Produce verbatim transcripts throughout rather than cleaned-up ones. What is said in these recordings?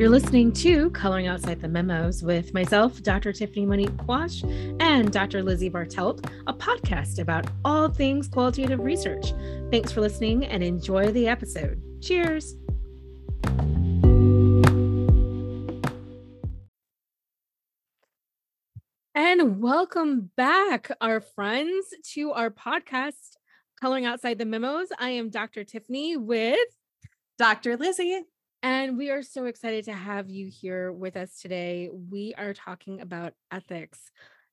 You're listening to Coloring Outside the Memos with myself, Doctor Tiffany Monique Quash, and Doctor Lizzie Bartelt, a podcast about all things qualitative research. Thanks for listening and enjoy the episode. Cheers. And welcome back, our friends, to our podcast, Coloring Outside the Memos. I am Doctor Tiffany with Doctor Lizzie. And we are so excited to have you here with us today. We are talking about ethics.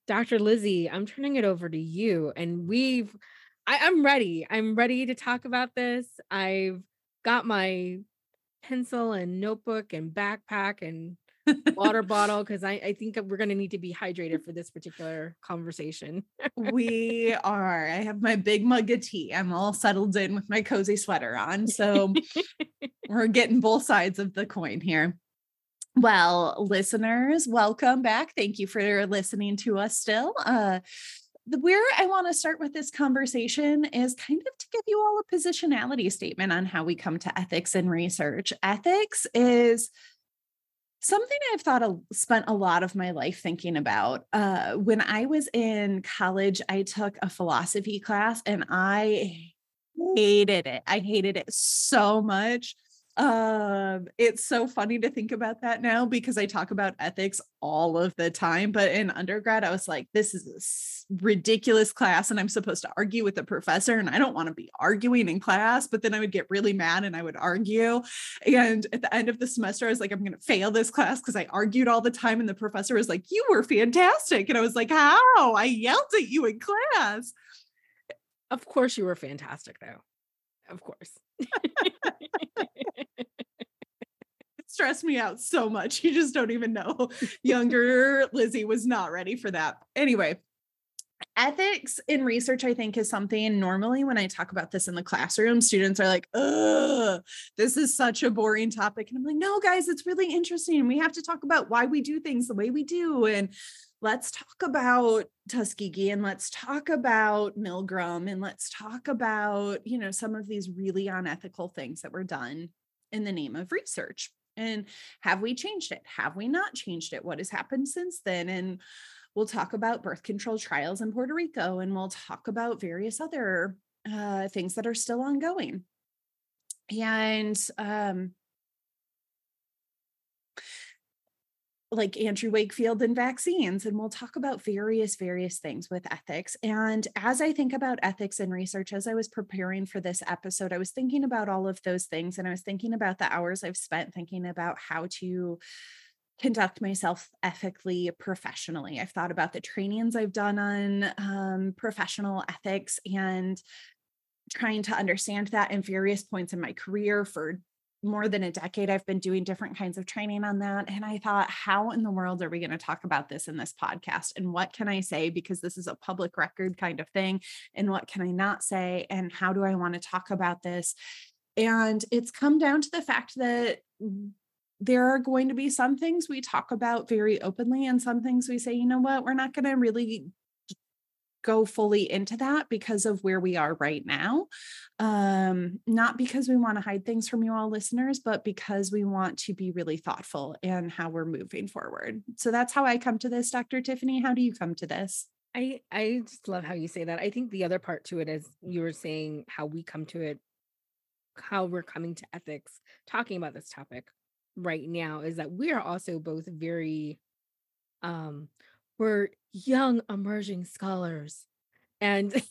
Doctor Lizzie, I'm turning it over to you. And we've, I, I'm ready. I'm ready to talk about this. I've got my pencil and notebook and backpack and water bottle because I, I think we're going to need to be hydrated for this particular conversation. We are. I have my big mug of tea. I'm all settled in with my cozy sweater on. So we're getting both sides of the coin here. Well, listeners, welcome back. Thank you for listening to us still. Uh, where I want to start with this conversation is kind of to give you all a positionality statement on how we come to ethics in research. Ethics is something I've thought of, spent a lot of my life thinking about. Uh, when I was in college, I took a philosophy class and I hated it. I hated it so much. Um, it's so funny to think about that now because I talk about ethics all of the time, but in undergrad, I was like, this is a ridiculous class and I'm supposed to argue with the professor and I don't want to be arguing in class, but then I would get really mad and I would argue. And at the end of the semester, I was like, I'm going to fail this class because I argued all the time. And the professor was like, you were fantastic. And I was like, how? I yelled at you in class. Of course you were fantastic though. Of course. It stressed me out so much. You just don't even know. Younger Lizzie was not ready for that. Anyway, ethics in research, I think, is something normally when I talk about this in the classroom, students are like, ugh, this is such a boring topic. And I'm like, no, guys, it's really interesting. We have to talk about why we do things the way we do. And let's talk about Tuskegee and let's talk about Milgram and let's talk about, you know, some of these really unethical things that were done in the name of research. And have we changed it? Have we not changed it? What has happened since then? And we'll talk about birth control trials in Puerto Rico and we'll talk about various other uh, things that are still ongoing. And, um, like Andrew Wakefield and vaccines. And we'll talk about various, various things with ethics. And as I think about ethics in research, as I was preparing for this episode, I was thinking about all of those things. And I was thinking about the hours I've spent thinking about how to conduct myself ethically, professionally. I've thought about the trainings I've done on um, professional ethics and trying to understand that in various points in my career. For more than a decade, I've been doing different kinds of training on that. And I thought, how in the world are we going to talk about this in this podcast? And what can I say? Because this is a public record kind of thing. And what can I not say? And how do I want to talk about this? And it's come down to the fact that there are going to be some things we talk about very openly and some things we say, you know what, we're not going to really go fully into that because of where we are right now. Um, not because we want to hide things from you all listeners, but because we want to be really thoughtful in how we're moving forward. So that's how I come to this. Doctor Tiffany, how do you come to this? I, I just love how you say that. I think the other part to it is you were saying how we come to it, how we're coming to ethics, talking about this topic right now is that we are also both very, um, we're young emerging scholars and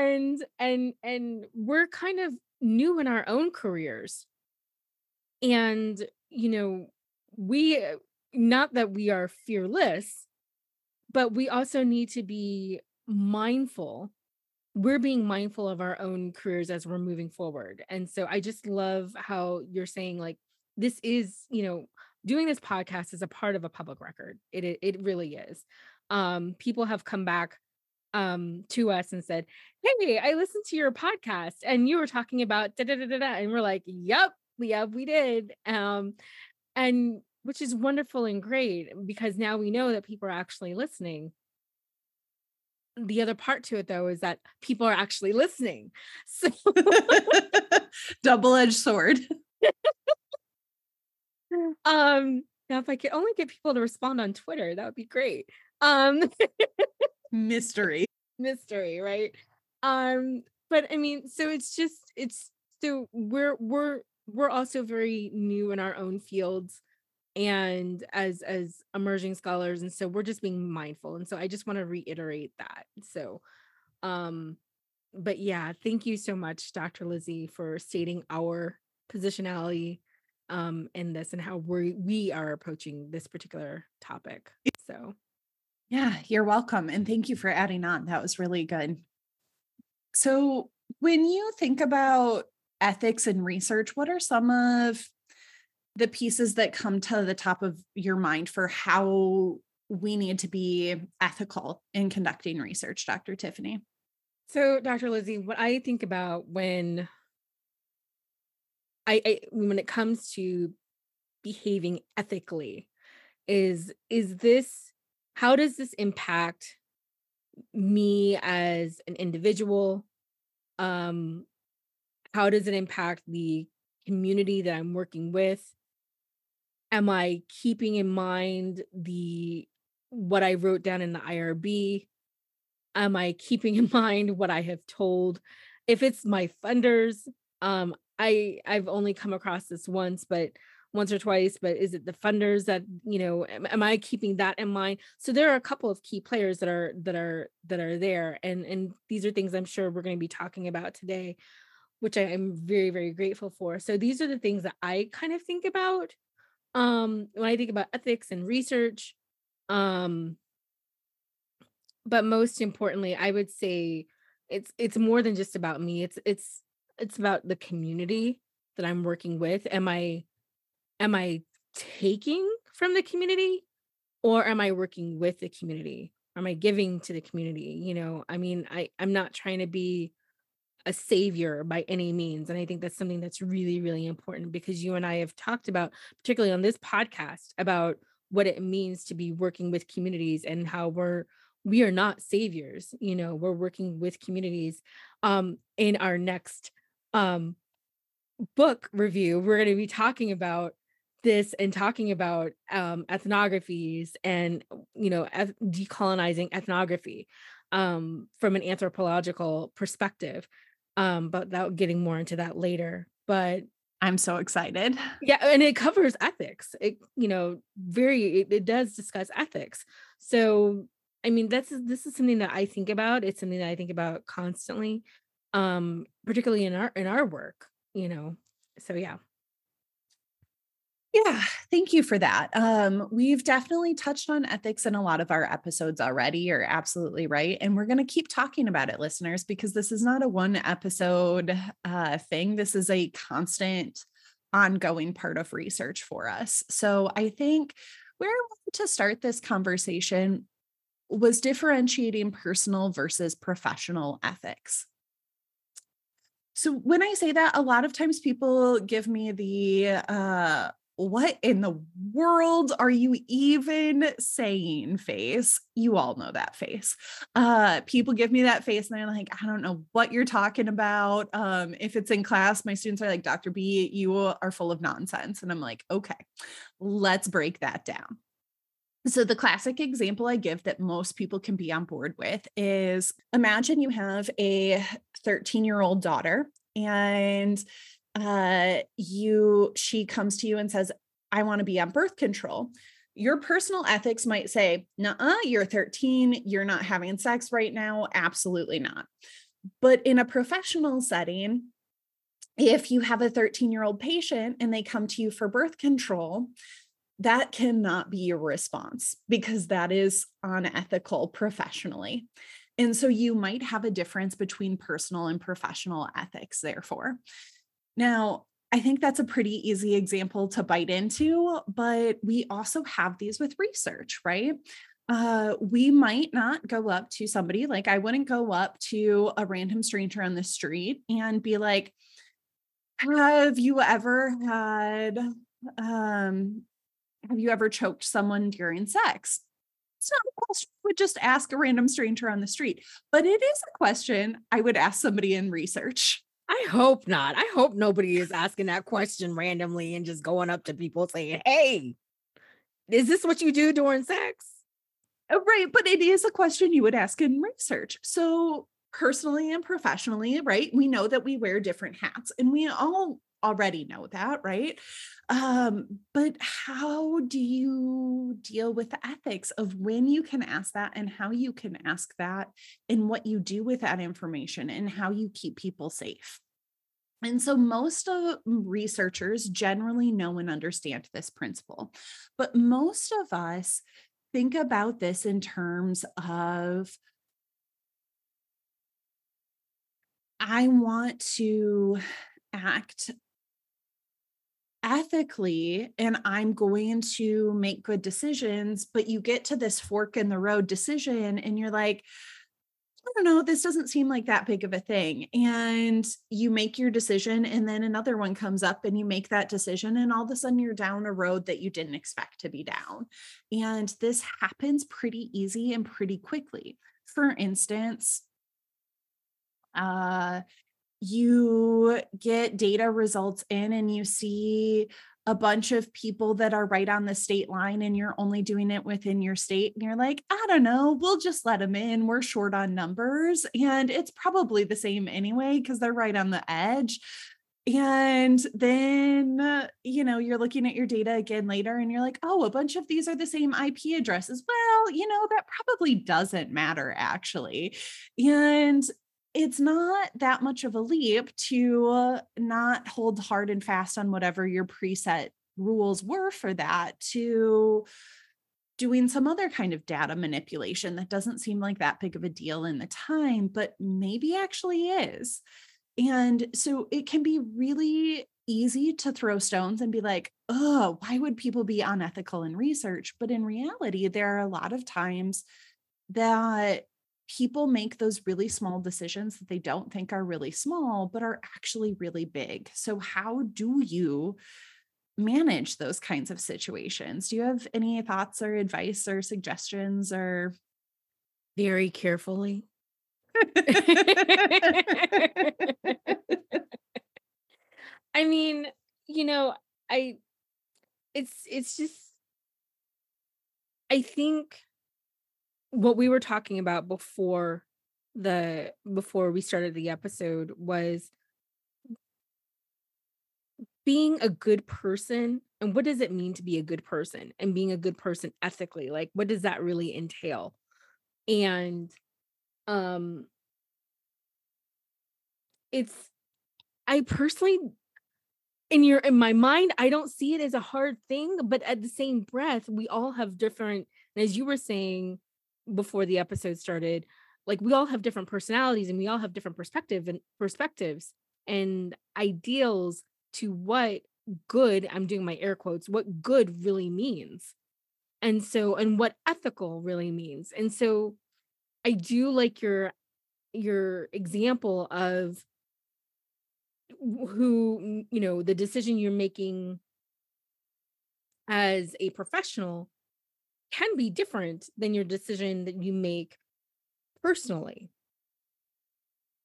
and and and we're kind of new in our own careers, and you know, we, not that we are fearless, but we also need to be mindful. We're being mindful of our own careers as we're moving forward. And so I just love how you're saying, like, this is, you know, doing this podcast is a part of a public record. It it, it really is. Um, people have come back um, to us and said, hey, I listened to your podcast and you were talking about da da da da da. And we're like, yep, yeah, we did. Um, and which is wonderful and great because now we know that people are actually listening. the other part to it, though, is that people are actually listening. So double-edged sword. Um, now, if I could only get people to respond on Twitter, that would be great. Um, mystery, mystery, right? Um, but I mean, so it's just it's so we're we're we're also very new in our own fields, and as as emerging scholars, and so we're just being mindful. And so I just want to reiterate that. So, um, but yeah, thank you so much, Doctor Lizzie, for stating our positionality um in this and how we we are approaching this particular topic. So yeah, you're welcome, and thank you for adding on. That was really good. So when you think about ethics and research, what are some of the pieces that come to the top of your mind for how we need to be ethical in conducting research, Doctor Tiffany? So Doctor Lizzie, what I think about when I, I, when it comes to behaving ethically is, is this, how does this impact me as an individual? Um, how does it impact the community that I'm working with? Am I keeping in mind the, what I wrote down in the I R B? Am I keeping in mind what I have told? If it's my funders, um, I I've only come across this once, but once or twice, but is it the funders that, you know, am, am I keeping that in mind? So there are a couple of key players that are, that are, that are there. And, and these are things I'm sure we're going to be talking about today, which I am very, very grateful for. So these are the things that I kind of think about um, when I think about ethics and research. Um, but most importantly, I would say it's, it's more than just about me. It's, it's, It's about the community that I'm working with. Am I, am I taking from the community, or am I working with the community? Am I giving to the community? You know, I mean, I, I'm not trying to be a savior by any means. And I think that's something that's really, really important, because you and I have talked about, particularly on this podcast, about what it means to be working with communities and how we're we are not saviors. You know, we're working with communities. Um, in our next Um, book review, we're going to be talking about this and talking about um, ethnographies and, you know, eth- decolonizing ethnography um, from an anthropological perspective. Um, but that getting more into that later. But I'm so excited. Yeah, and it covers ethics. It, you know, very it, it does discuss ethics. So I mean, that's this is something that I think about. It's something that I think about constantly. Um, particularly in our, in our work, you know? So, yeah. Yeah. Thank you for that. Um, we've definitely touched on ethics in a lot of our episodes already. You're absolutely right. And we're going to keep talking about it, listeners, because this is not a one episode, uh, thing. This is a constant ongoing part of research for us. So I think where I wanted to start this conversation was differentiating personal versus professional ethics. So when I say that, a lot of times people give me the, uh, what in the world are you even saying face? You all know that face. Uh, people give me that face and they're like, I don't know what you're talking about. Um, if it's in class, my students are like, Doctor B, you are full of nonsense. And I'm like, okay, let's break that down. So the classic example I give that most people can be on board with is, imagine you have a thirteen-year-old daughter and uh, you she comes to you and says, I want to be on birth control. Your personal ethics might say, nuh-uh, you're thirteen, you're not having sex right now, absolutely not. But in a professional setting, if you have a thirteen-year-old patient and they come to you for birth control, that cannot be your response, because that is unethical professionally. And so you might have a difference between personal and professional ethics, therefore. Now, I think that's a pretty easy example to bite into, but we also have these with research, right? Uh, we might not go up to somebody, like I wouldn't go up to a random stranger on the street and be like, have you ever had, um, Have you ever choked someone during sex? It's not a question I would just ask a random stranger on the street, but it is a question I would ask somebody in research. I hope not. I hope nobody is asking that question randomly and just going up to people saying, hey, is this what you do during sex? Right. But it is a question you would ask in research. So personally and professionally, right, we know that we wear different hats and we all already know that, right? Um, but how do you deal with the ethics of when you can ask that and how you can ask that and what you do with that information and how you keep people safe? And so most of researchers generally know and understand this principle, but most of us think about this in terms of, I want to act ethically and I'm going to make good decisions, but you get to this fork in the road decision and you're like, I don't know, this doesn't seem like that big of a thing. And you make your decision and then another one comes up and you make that decision and all of a sudden you're down a road that you didn't expect to be down. And this happens pretty easy and pretty quickly. For instance, uh, you get data results in and you see a bunch of people that are right on the state line and you're only doing it within your state. And you're like, I don't know, we'll just let them in. We're short on numbers. And it's probably the same anyway, because they're right on the edge. And then, uh, you know, you're looking at your data again later and you're like, oh, a bunch of these are the same I P addresses. Well, you know, that probably doesn't matter actually. And it's not that much of a leap to not hold hard and fast on whatever your preset rules were for that, to doing some other kind of data manipulation that doesn't seem like that big of a deal in the time, but maybe actually is. And so it can be really easy to throw stones and be like, oh, why would people be unethical in research? But in reality, there are a lot of times that people make those really small decisions that they don't think are really small, but are actually really big. So how do you manage those kinds of situations? Do you have any thoughts or advice or suggestions? Or very carefully. I mean, you know, I, it's, it's just, I think what we were talking about before the before we started the episode was being a good person, and what does it mean to be a good person and being a good person ethically? Like, what does that really entail? And um it's I personally in your in my mind, I don't see it as a hard thing, but at the same breath, we all have different, and as you were saying before the episode started, like we all have different personalities and we all have different perspective and perspectives and ideals to what good, I'm doing my air quotes, what good really means. And so, and what ethical really means. And so I do like your, your example of who, you know, the decision you're making as a professional can be different than your decision that you make personally.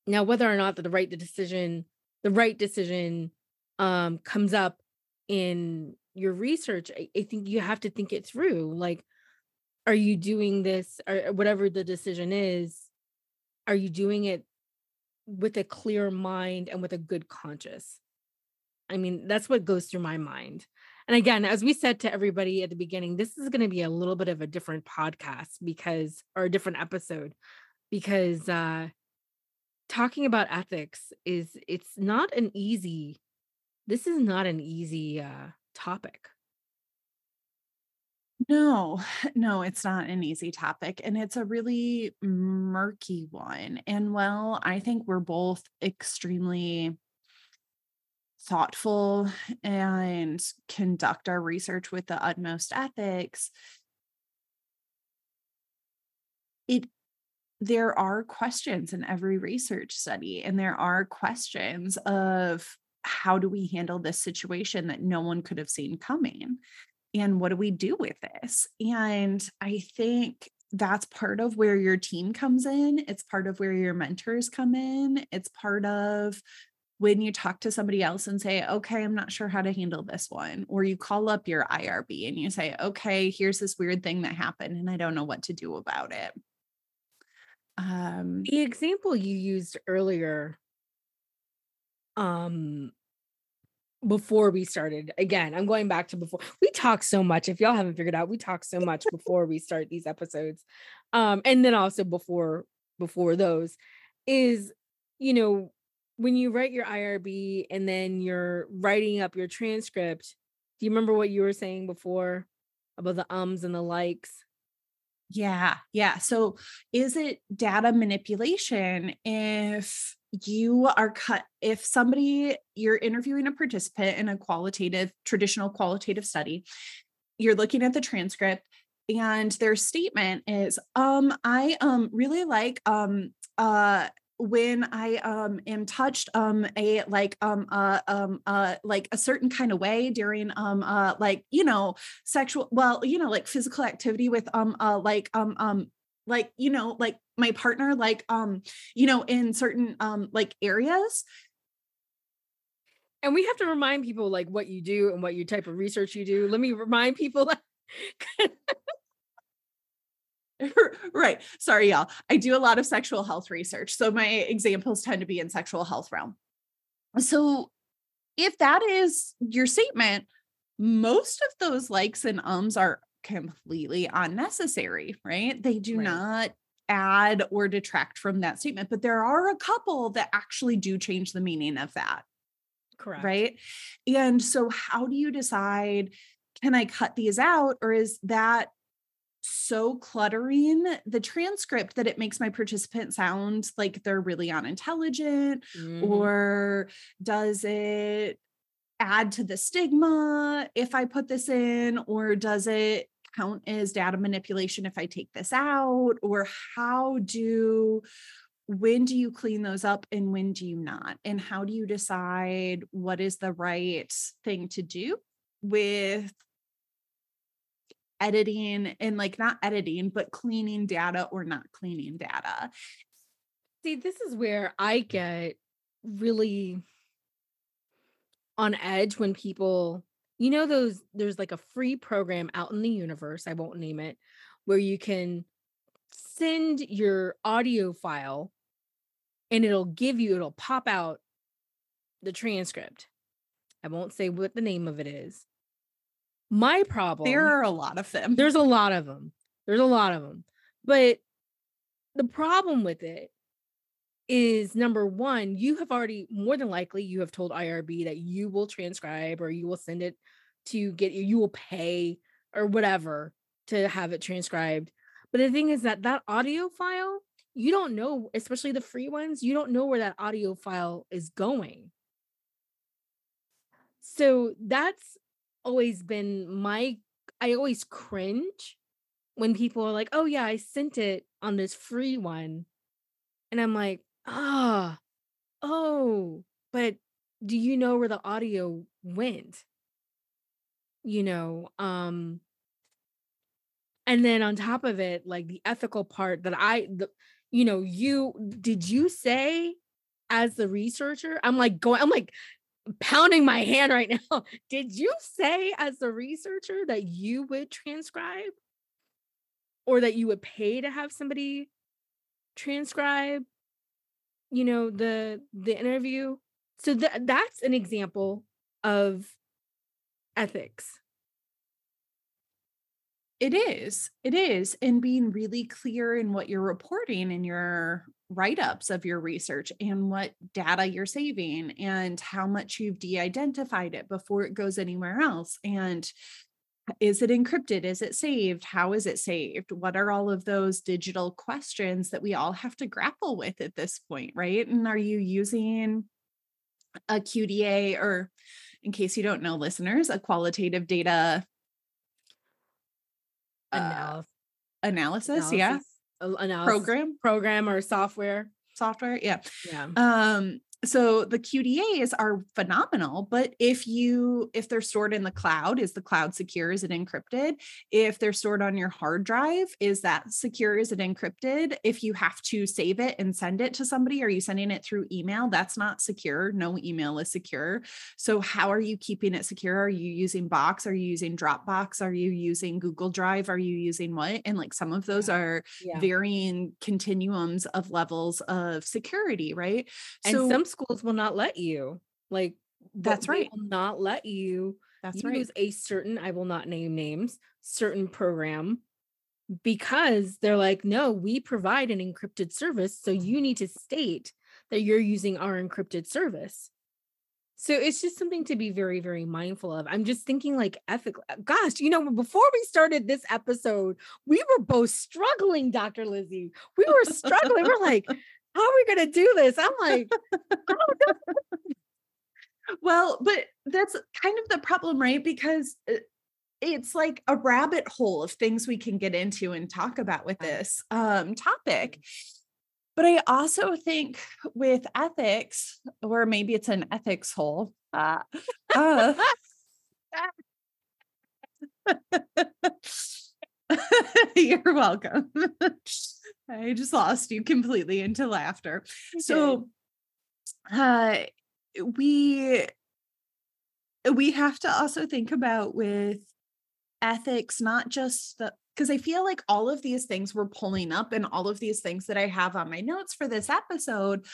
Now, whether or not that the right the decision, the right decision um, comes up in your research, I, I think you have to think it through. Like, are you doing this, or whatever the decision is, are you doing it with a clear mind and with a good conscience? I mean, that's what goes through my mind. And again, as we said to everybody at the beginning, this is going to be a little bit of a different podcast because, or a different episode, because uh, talking about ethics is, it's not an easy, this is not an easy uh, topic. No, no, it's not an easy topic. And it's a really murky one. And while I think we're both extremely thoughtful and conduct our research with the utmost ethics, it there are questions in every research study, and there are questions of how do we handle this situation that no one could have seen coming. and what do we do with this? And I think that's part of where your team comes in. It's part of where your mentors come in. It's part of when you talk to somebody else and say, okay, I'm not sure how to handle this one. Or you call up your I R B and you say, okay, here's this weird thing that happened and I don't know what to do about it. Um, the example you used earlier, um, before we started, again, I'm going back to before we talk so much. If y'all haven't figured out, we talk so much before we start these episodes. Um, and then also before, before those is, you know, when you write your I R B and then you're writing up your transcript, do you remember what you were saying before about the ums and the likes? Yeah. Yeah. So is it data manipulation if you are cut, if somebody, you're interviewing a participant in a qualitative, traditional qualitative study, you're looking at the transcript and their statement is, um, I, um, really like, um, uh, when I, um, am touched, um, a, like, um, uh, um, uh, like a certain kind of way during, um, uh, like, you know, sexual, well, you know, like physical activity with, um, uh, like, um, um, like, you know, like my partner, like, um, you know, in certain, um, like areas. And we have to remind people like what you do and what your type of research you do. Let me remind people. Right. Sorry, y'all. I do a lot of sexual health research. So my examples tend to be in sexual health realm. So if that is your statement, most of those likes and ums are completely unnecessary, right? They do right. not add or detract from that statement, but there are a couple that actually do change the meaning of that. Correct. Right. And so how do you decide, can I cut these out? Or is that so cluttering the transcript that it makes my participant sound like they're really unintelligent? Mm-hmm. Or does it add to the stigma if I put this in, or does it count as data manipulation if I take this out? Or how do, when do you clean those up and when do you not? And how do you decide what is the right thing to do with editing and like not editing, but cleaning data or not cleaning data? See, this is where I get really on edge when people, you know, those, there's like a free program out in the universe, I won't name it, where you can send your audio file and it'll give you, it'll pop out the transcript. I won't say what the name of it is. My problem. There are a lot of them. There's a lot of them. There's a lot of them. But the problem with it is, number one, you have already, more than likely, you have told I R B that you will transcribe or you will send it to get, you will pay or whatever to have it transcribed. But the thing is that that audio file, you don't know, especially the free ones, you don't know where that audio file is going. So that's always been my, I always cringe when people are like, oh yeah, I sent it on this free one. And I'm like, ah, oh, oh, but do you know where the audio went? You know, um, and then on top of it, like the ethical part that I, the, you know, you, did you say as the researcher, I'm like going, I'm like, pounding my hand right now. Did you say as a researcher that you would transcribe or that you would pay to have somebody transcribe, you know, the, the interview? So th- that's an example of ethics. It is, it is. And being really clear in what you're reporting in your write-ups of your research and what data you're saving and how much you've de-identified it before it goes anywhere else. And is it encrypted? Is it saved? How is it saved? What are all of those digital questions that we all have to grapple with at this point, right? And are you using a Q D A, or in case you don't know, listeners, a qualitative data analysis? Uh, analysis, analysis. Yeah. Analysis, program program or software software yeah yeah um So the Q D As are phenomenal, but if you, if they're stored in the cloud, is the cloud secure? Is it encrypted? If they're stored on your hard drive, is that secure? Is it encrypted? If you have to save it and send it to somebody, are you sending it through email? That's not secure. No email is secure. So how are you keeping it secure? Are you using Box? Are you using Dropbox? Are you using Google Drive? Are you using what? And like some of those are yeah. varying continuums of levels of security, right? And so some schools will not let you like that's right will not let you that's use right. a certain I will not name names certain program, because they're like, no, we provide an encrypted service, so you need to state that you're using our encrypted service. So it's just something to be very, very mindful of. I'm just thinking like ethically, gosh, you know, before we started this episode, we were both struggling, Doctor Lizzie. We were struggling. We're like, how are we going to do this? I'm like, well, but that's kind of the problem, right? Because it's like a rabbit hole of things we can get into and talk about with this um, topic. But I also think with ethics, or maybe it's an ethics hole. Uh, uh, You're welcome. I just lost you completely into laughter. Okay. So uh, we, we have to also think about with ethics, not just the, because I feel like all of these things we're pulling up and all of these things that I have on my notes for this episode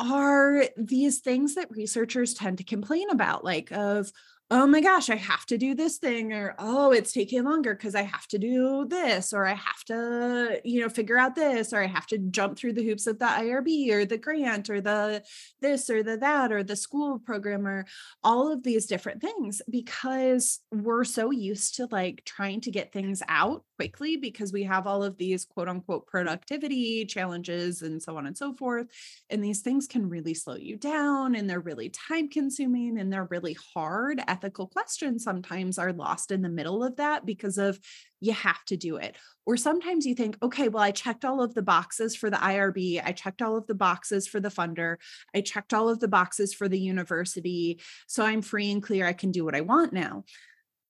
are these things that researchers tend to complain about, like of, oh my gosh, I have to do this thing, or, oh, it's taking longer because I have to do this, or I have to, you know, figure out this, or I have to jump through the hoops of the I R B or the grant or the this or the that or the school program or all of these different things, because we're so used to like trying to get things out quickly because we have all of these quote unquote productivity challenges and so on and so forth. And these things can really slow you down, and they're really time consuming, and they're really hard. Ethical questions sometimes are lost in the middle of that because of you have to do it. Or sometimes you think, okay, well, I checked all of the boxes for the I R B. I checked all of the boxes for the funder. I checked all of the boxes for the university. So I'm free and clear. I can do what I want now.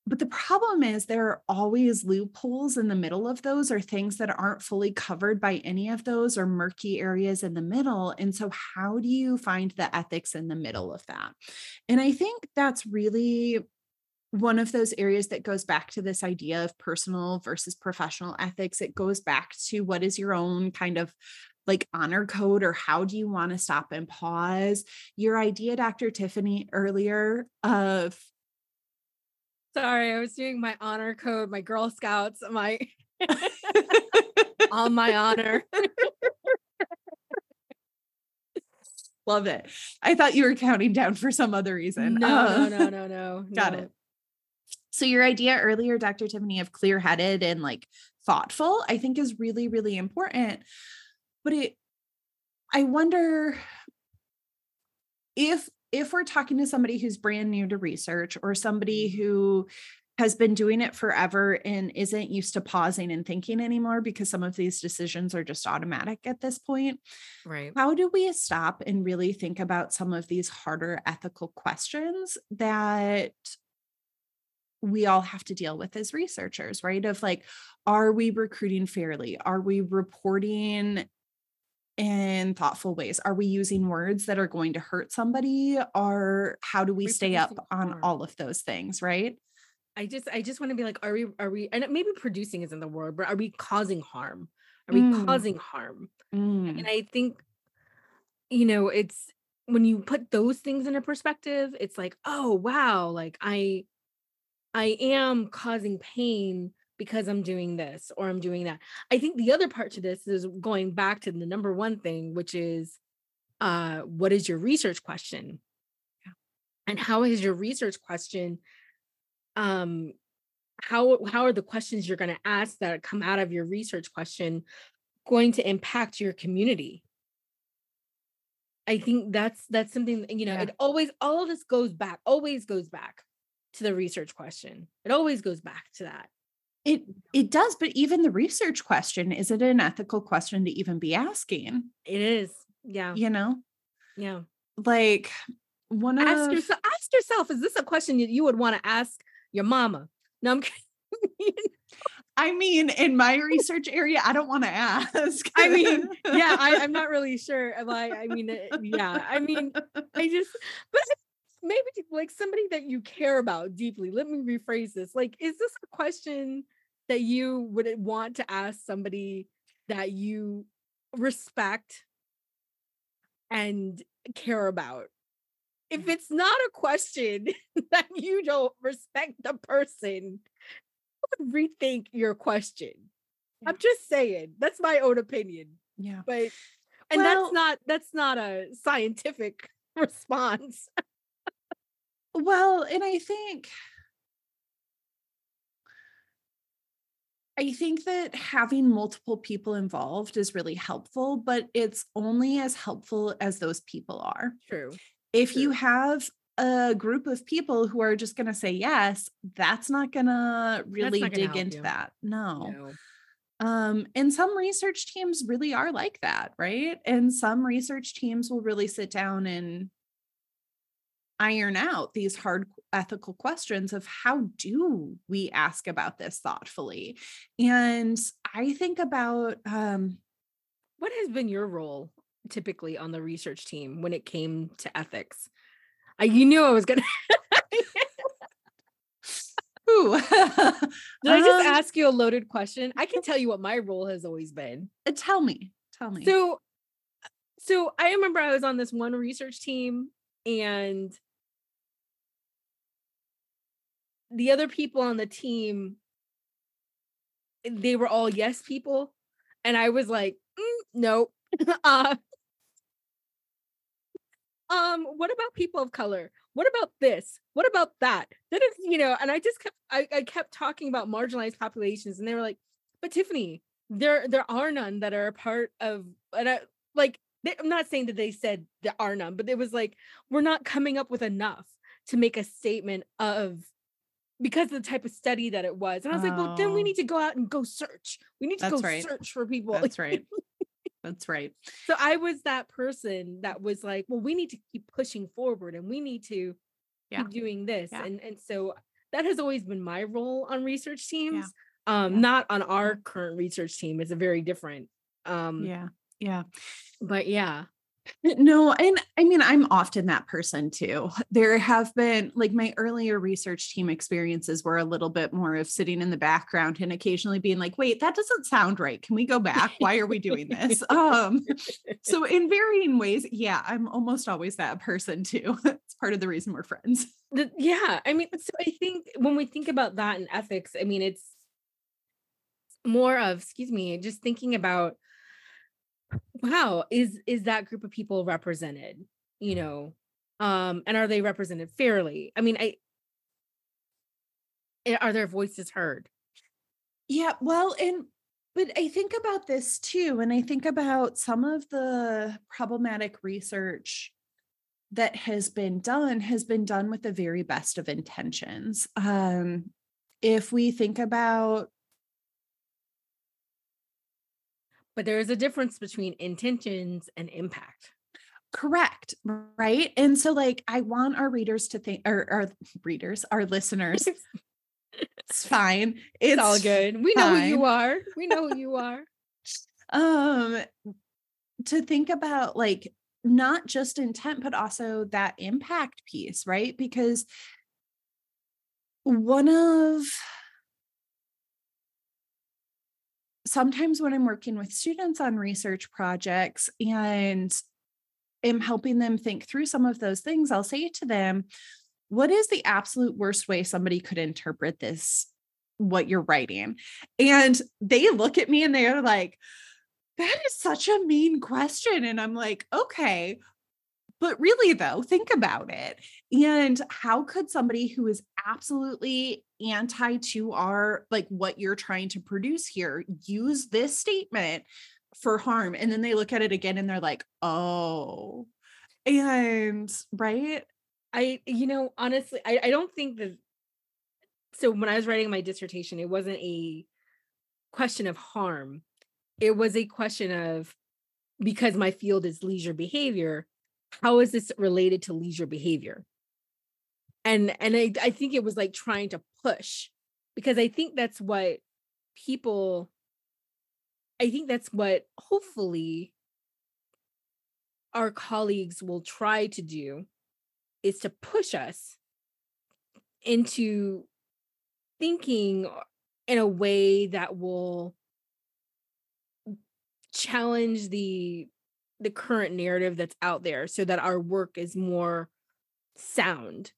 But the problem is there are always loopholes in the middle of those, or things that aren't fully covered by any of those, or murky areas in the middle. And so how do you find the ethics in the middle of that? And I think that's really one of those areas that goes back to this idea of personal versus professional ethics. It goes back to what is your own kind of like honor code, or how do you want to stop and pause? Your idea, Doctor Tiffany, earlier of, sorry, I was doing my honor code, my Girl Scouts, my all my honor. Love it. I thought you were counting down for some other reason. No, uh, no, no, no, no. Got no. it. So your idea earlier, Doctor Tiffany, of clear-headed and like thoughtful, I think is really, really important. But it, I wonder if If we're talking to somebody who's brand new to research, or somebody who has been doing it forever and isn't used to pausing and thinking anymore, because some of these decisions are just automatic at this point. Right. How do we stop and really think about some of these harder ethical questions that we all have to deal with as researchers, right? Of like, are we recruiting fairly? Are we reporting in thoughtful ways? Are we using words that are going to hurt somebody? Or how do we stay up on all of those things? Right. I just, I just want to be like, are we, are we, and maybe producing isn't the word, but are we causing harm? Are we mm. causing harm? Mm. And I think, you know, it's when you put those things into perspective, it's like, oh, wow. Like I, I am causing pain because I'm doing this or I'm doing that. I think the other part to this is going back to the number one thing, which is, uh, what is your research question? Yeah. And how is your research question? Um, how, how are the questions you're going to ask that come out of your research question going to impact your community? I think that's, that's something, you know, yeah. it always, all of this goes back, always goes back to the research question. It always goes back to that. It it does, but even the research question, is it an ethical question to even be asking? It is. Yeah. You know? Yeah. like one of ask yourself, ask yourself, is this a question that you would want to ask your mama? No, I'm kidding. I mean, in my research area, I don't want to ask. I mean, yeah, I, I'm not really sure. I, I mean, yeah, I mean, I just, but maybe like somebody that you care about deeply. Let me rephrase this. Like, is this a question that you would want to ask somebody that you respect and care about? If it's not a question that you don't respect the person, rethink your question. Yeah. I'm just saying, that's my own opinion. Yeah. But and well, that's not that's not a scientific response. Well, and I think I think that having multiple people involved is really helpful, but it's only as helpful as those people are. True. If True. you have a group of people who are just going to say yes, that's not going to really dig into you. that. No. no. Um, and some research teams really are like that, right? And some research teams will really sit down and iron out these hard ethical questions of how do we ask about this thoughtfully? And I think about, um, what has been your role typically on the research team when it came to ethics? I, you knew I was going to. Ooh. Did um, I just ask you a loaded question? I can tell you what my role has always been. Uh, tell me, tell me. So, so I remember I was on this one research team and the other people on the team, they were all yes people. And I was like, mm, no, uh, Um, what about people of color? What about this? What about that? That is, you know, and I just kept, I, I kept talking about marginalized populations and they were like, but Tiffany, there, there are none that are a part of, and I, like, they, I'm not saying that they said there are none, but it was like, we're not coming up with enough to make a statement of, because of the type of study that it was. And I was oh. like, well, then we need to go out and go search. We need to That's go right. search for people. That's right. That's right. So I was that person that was like, well, we need to keep pushing forward and we need to yeah. keep doing this. Yeah. And and so that has always been my role on research teams. Yeah. Um, yeah. Not on our current research team. It's a very different. Um, yeah. Yeah. But yeah. No. And I mean, I'm often that person too. There have been like my earlier research team experiences were a little bit more of sitting in the background and occasionally being like, wait, that doesn't sound right. Can we go back? Why are we doing this? Um, so in varying ways, yeah, I'm almost always that person too. It's part of the reason we're friends. The, yeah. I mean, so I think when we think about that in ethics, I mean, it's more of, excuse me, just thinking about wow, is is that group of people represented, you know, um, and are they represented fairly? I mean, I are their voices heard? Yeah, well, and but I think about this too, and I think about some of the problematic research that has been done has been done with the very best of intentions. Um, if we think about But there is a difference between intentions and impact. Correct. Right. And so like, I want our readers to think, or our readers, our listeners, it's fine. It's, it's all good. We fine. know who you are. We know who you are. um, to think about like, not just intent, but also that impact piece, right? Because one of sometimes when I'm working with students on research projects and am helping them think through some of those things, I'll say to them, what is the absolute worst way somebody could interpret this, what you're writing? And they look at me and they are like, that is such a mean question. And I'm like, okay, but really though, think about it. And how could somebody who is absolutely anti to our, like what you're trying to produce here, use this statement for harm? And then they look at it again and they're like, oh, and right. I, you know, honestly, I, I don't think that. So when I was writing my dissertation, it wasn't a question of harm. It was a question of, because my field is leisure behavior, how is this related to leisure behavior? And and I, I think it was like trying to push, because I think that's what people, I think that's what hopefully our colleagues will try to do, is to push us into thinking in a way that will challenge the the current narrative that's out there, so that our work is more sound.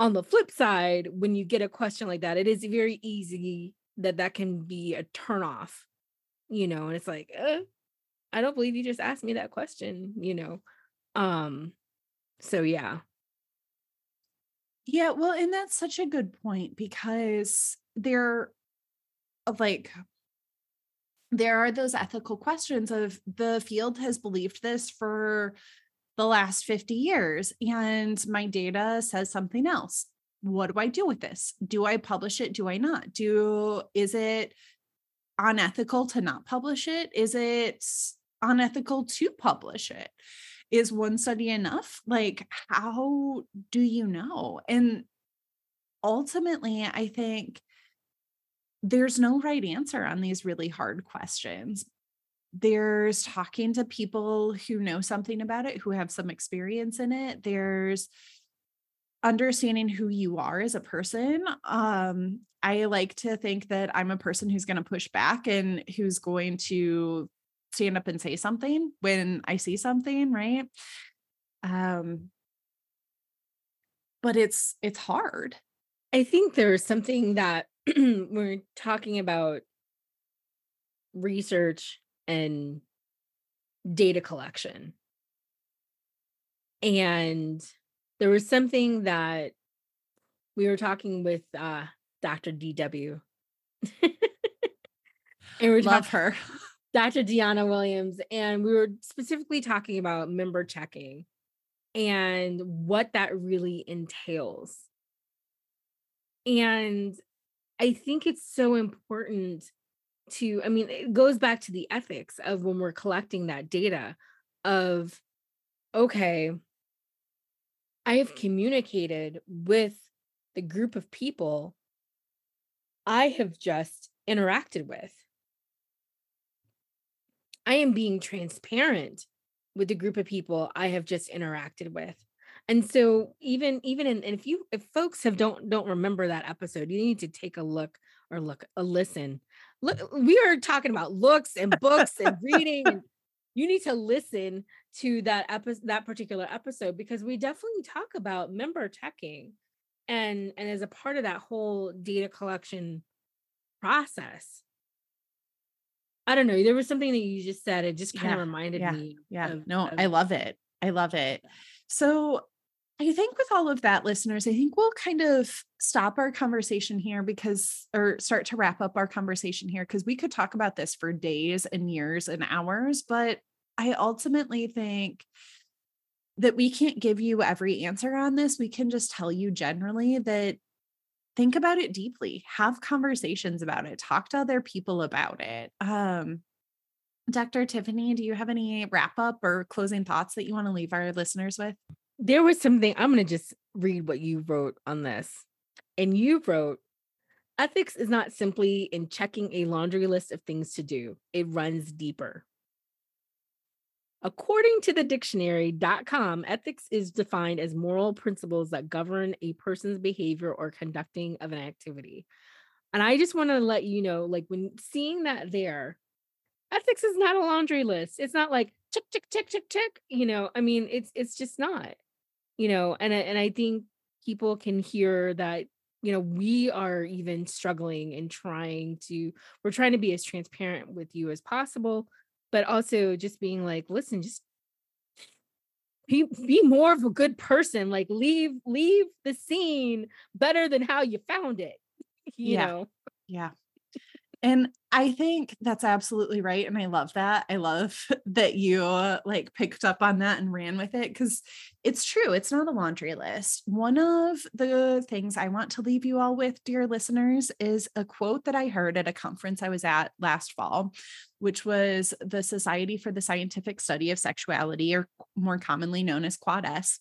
On the flip side, when you get a question like that, it is very easy that that can be a turnoff, you know, and it's like, uh, I don't believe you just asked me that question, you know? Um, so, yeah. Yeah. Well, and that's such a good point, because they're like, there are those ethical questions of the field has believed this for the last fifty years, and my data says something else. What do I do with this? Do I publish it? Do I not? Do, is it unethical to not publish it? Is it unethical to publish it? Is one study enough? Like, how do you know? And ultimately, I think there's no right answer on these really hard questions. There's talking to people who know something about it, who have some experience in it. There's understanding who you are as a person. Um, I like to think that I'm a person who's going to push back and who's going to stand up and say something when I see something, right? Um, but it's, it's hard. I think there's something that we're talking about research and data collection. And there was something that we were talking with uh, Doctor D W. and we're Love talking, her. Doctor Deanna Williams. And we were specifically talking about member checking and what that really entails. And I think it's so important to, I mean, it goes back to the ethics of when we're collecting that data of, okay, I have communicated with the group of people I have just interacted with. I am being transparent with the group of people I have just interacted with. And so even, even in, and if you, if folks have don't, don't remember that episode, you need to take a look or look, a listen, look, we are talking about looks and books and reading. And you need to listen to that episode, that particular episode, because we definitely talk about member checking and, and as a part of that whole data collection process. I don't know. There was something that you just said. It just kind yeah, of reminded yeah, me. Yeah. Of, no, of, I love it. I love it. So I think with all of that, listeners, I think we'll kind of stop our conversation here because, or start to wrap up our conversation here, because we could talk about this for days and years and hours, but I ultimately think that we can't give you every answer on this. We can just tell you generally that think about it deeply, have conversations about it, talk to other people about it. Um, Doctor Tiffany, do you have any wrap up or closing thoughts that you want to leave our listeners with? There was something, I'm going to just read what you wrote on this. And you wrote, ethics is not simply in checking a laundry list of things to do. It runs deeper. According to the dictionary dot com, ethics is defined as moral principles that govern a person's behavior or conducting of an activity. And I just want to let you know, like when seeing that there, ethics is not a laundry list. It's not like tick, tick, tick, tick, tick. You know, I mean, it's it's just not, you know, and, and I think people can hear that, you know, we are even struggling and trying to, we're trying to be as transparent with you as possible, but also just being like, listen, just be, be more of a good person, like leave, leave the scene better than how you found it, you yeah. know? Yeah. And I think that's absolutely right. And I love that. I love that you like picked up on that and ran with it, because it's true. It's not a laundry list. One of the things I want to leave you all with, dear listeners, is a quote that I heard at a conference I was at last fall, which was the Society for the Scientific Study of Sexuality, or more commonly known as Quad S.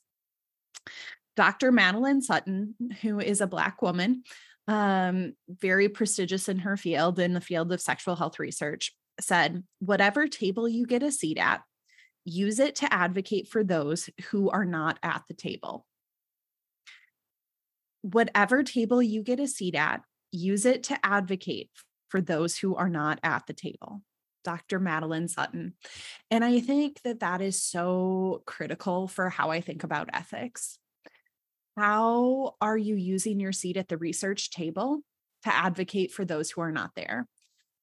Doctor Madeline Sutton, who is a Black woman, Um, very prestigious in her field, in the field of sexual health research, said, whatever table you get a seat at, use it to advocate for those who are not at the table. Whatever table you get a seat at, use it to advocate for those who are not at the table. Doctor Madeline Sutton. And I think that that is so critical for how I think about ethics. How are you using your seat at the research table to advocate for those who are not there?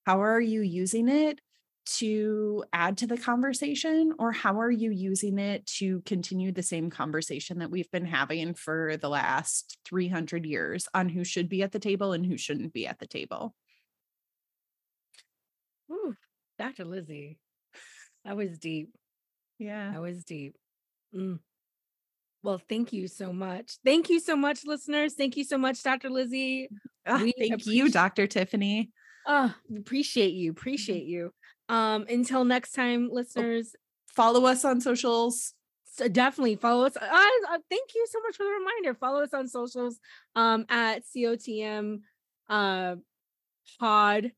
How are you using it to add to the conversation, or how are you using it to continue the same conversation that we've been having for the last three hundred years on who should be at the table and who shouldn't be at the table? Ooh, Doctor Lizzie, that was deep. Yeah, that was deep. Mm. Well, thank you so much. Thank you so much, listeners. Thank you so much, Doctor Lizzie. Oh, thank you, Doctor Tiffany. Oh, appreciate you. Appreciate you. Um, until next time, listeners. Follow us on socials. So definitely follow us. Uh, thank you so much for the reminder. Follow us on socials um, at C O T M uh, pod.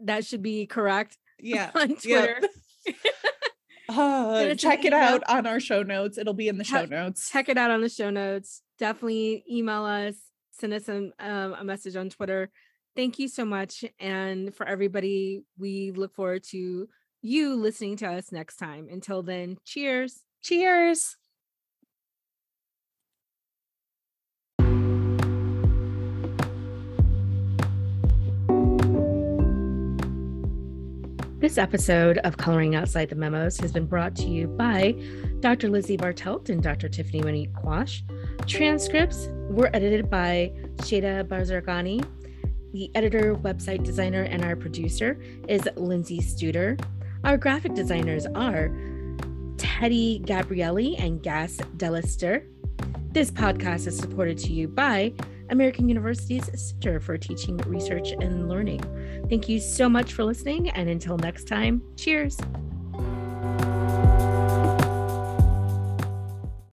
That should be correct. Yeah. On Twitter. Yep. Uh, check it out on our show notes. It'll be in the show notes. Check it out on the show notes. Definitely email us, send us a, um, a message on Twitter. Thank you so much. And for everybody, we look forward to you listening to us next time. Until then, cheers. Cheers. This episode of Coloring Outside the Memos has been brought to you by Doctor Lizzie Bartelt and Doctor Tiffany Monique Quash. Transcripts were edited by Sheda Barzargani. The editor, website designer, and our producer is Lindsay Studer. Our graphic designers are Teddy Gabrielli and Gas Dellister. This podcast is supported to you by American University's Center for Teaching, Research, and Learning. Thank you so much for listening, and until next time, cheers.